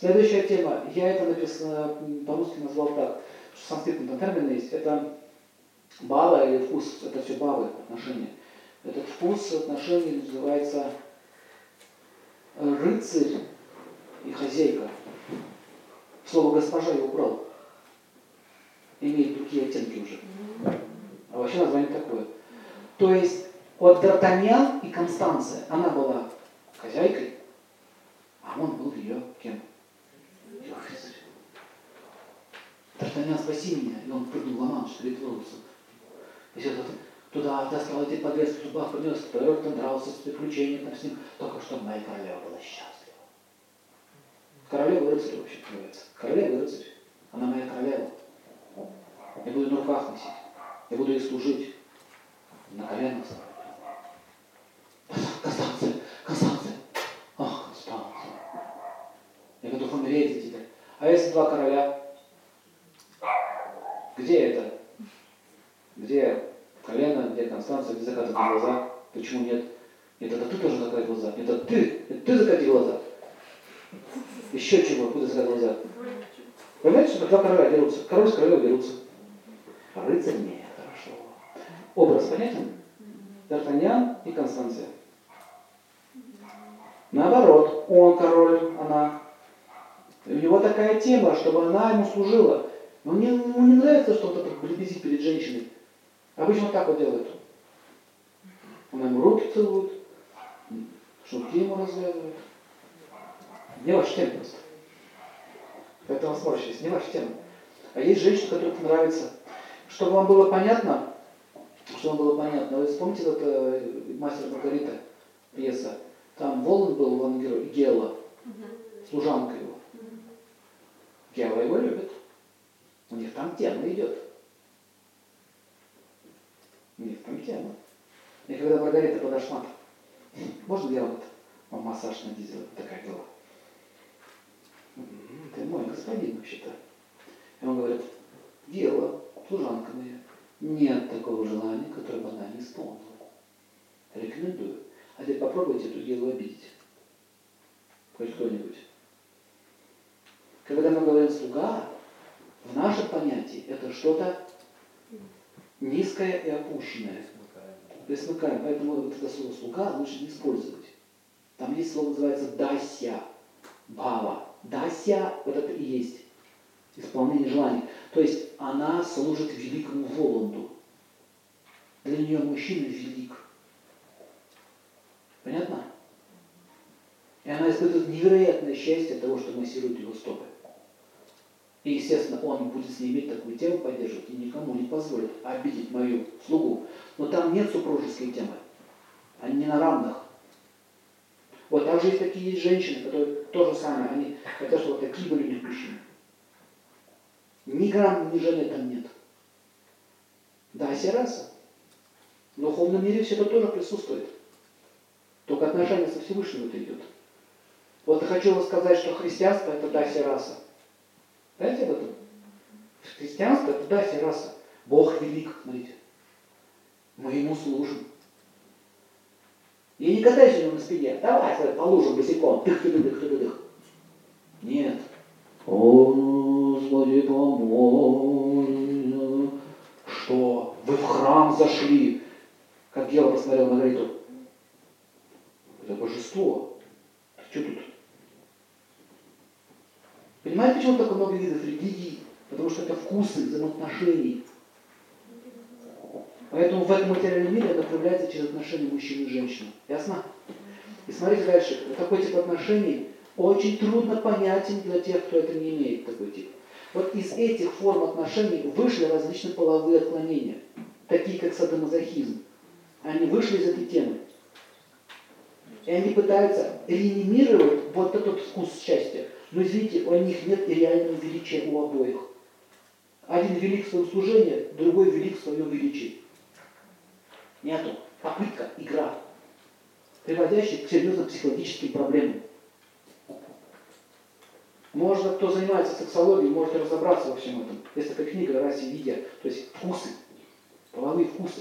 Следующая тема. Я это написано по-русски назвал так, что санскритный термин есть. Это бала или вкус. Это все баллы, отношения. Этот вкус отношений называется рыцарь и хозяйка. Слово госпожа я убрал. Имеет другие оттенки уже. А вообще название такое. То есть от Д'Артаньян и Констанция. Она была хозяйкой, а он был ее кем? Ее рыцарь. Д'Артаньян, спаси меня. И он прыгнул Ла-Манш, перевернулся. И все туда отдастал один подвес, в зубах принес, пророк там дрался с приключением, там с ним. Только что моя королева была счастлива. Королева рыцарь вообще называется. Королева рыцарь. Она моя королева. Я буду ее на руках носить. Я буду ей служить. На коленах. Констанция! Констанция! Ах, Констанция! Я готов умереть за тебя. А если два короля? Где это? Где колено, где Констанция, где закатывают глаза? Почему нет? Нет, это ты тоже закатывай глаза. Нет, это ты закати глаза. Еще чего, откуда закат глаза? Понимаете, что два короля дерутся? Король с королем дерутся. А рыцарь не хорошо. Образ понятен? Д'Артаньян и Констанция. Наоборот, он король, она. У него такая тема, чтобы она ему служила. Но ему не нравится, что он так блебезит перед женщиной. Обычно так вот делают. Он ему руки целует, шутки ему развязывает. Не ваша тема просто. Поэтому сморщились. Не ваша тема. А есть женщина, которая нравится. Чтобы вам было понятно, вы вспомните этот «Мастер и Маргарита» пьеса. Там Воланд был, главный герой, Гелла, служанка его. Гелла его любит. У них там тема идет. И когда Маргарита подошла, можно я вот вам массаж на дизель? Такая дела. Ты мой господин вообще-то. И он говорит, Гелла, служанка моя, нет такого желания, которое бы она не исполнила. Рекомендую. А теперь попробуйте эту Геллу обидеть. Хоть кто-нибудь. Когда мы говорим «слуга», в нашем понятии это что-то низкое и опущенное. Присмыкаем. Поэтому вот это слово «слуга» лучше не использовать. Там есть слово, называется «дася», «бава». Дася, вот это и есть исполнение желаний. То есть она служит великому Воланду. Для нее мужчина велик. Понятно? И она испытывает невероятное счастье от того, что массирует его стопы. И, естественно, он будет с ней иметь такую тему поддерживать и никому не позволит обидеть мою слугу. Но там нет супружеской темы. Они не на равных. Вот также есть такие женщины, которые то же самое, они хотят, чтобы такие были у них мужчины. Ни грамма, ни жены там нет. Да, сираса. В духовном мире все это тоже присутствует. Только отношение со Всевышним это идет. Вот я хочу вам сказать, что христианство это да, сираса. Знаете об этом? Христианство это да, сираса. Бог велик, смотрите. Мы ему служим. Я не катаюсь у него на спине. Давай, по лужам босиком. Тых-тых-тых-тых-тых. Нет. Господи, помоги. Что? Вы в храм зашли. Как Гелла посмотрел на Маргариту. Это божество. Ты что тут? Понимаете, почему так много видов религий? Потому что это вкусы, взаимоотношений. Поэтому в этом материальном мире это проявляется через отношения мужчины и женщины. Ясно? И смотрите дальше. Вот такой тип отношений очень трудно понятен для тех, кто это не имеет, такой тип. Вот из этих форм отношений вышли различные половые отклонения, такие как садомазохизм. Они вышли из этой темы. И они пытаются реанимировать вот этот вкус счастья. Но, извините, у них нет реального величия у обоих. Один велик в своем служении, другой велик в своем величии. Нету. Попытка, игра, приводящая к серьезным психологическим проблемам. Можно, кто занимается сексологией, может разобраться во всем этом. Есть такая книга «Раси и Видя», то есть вкусы, половые вкусы.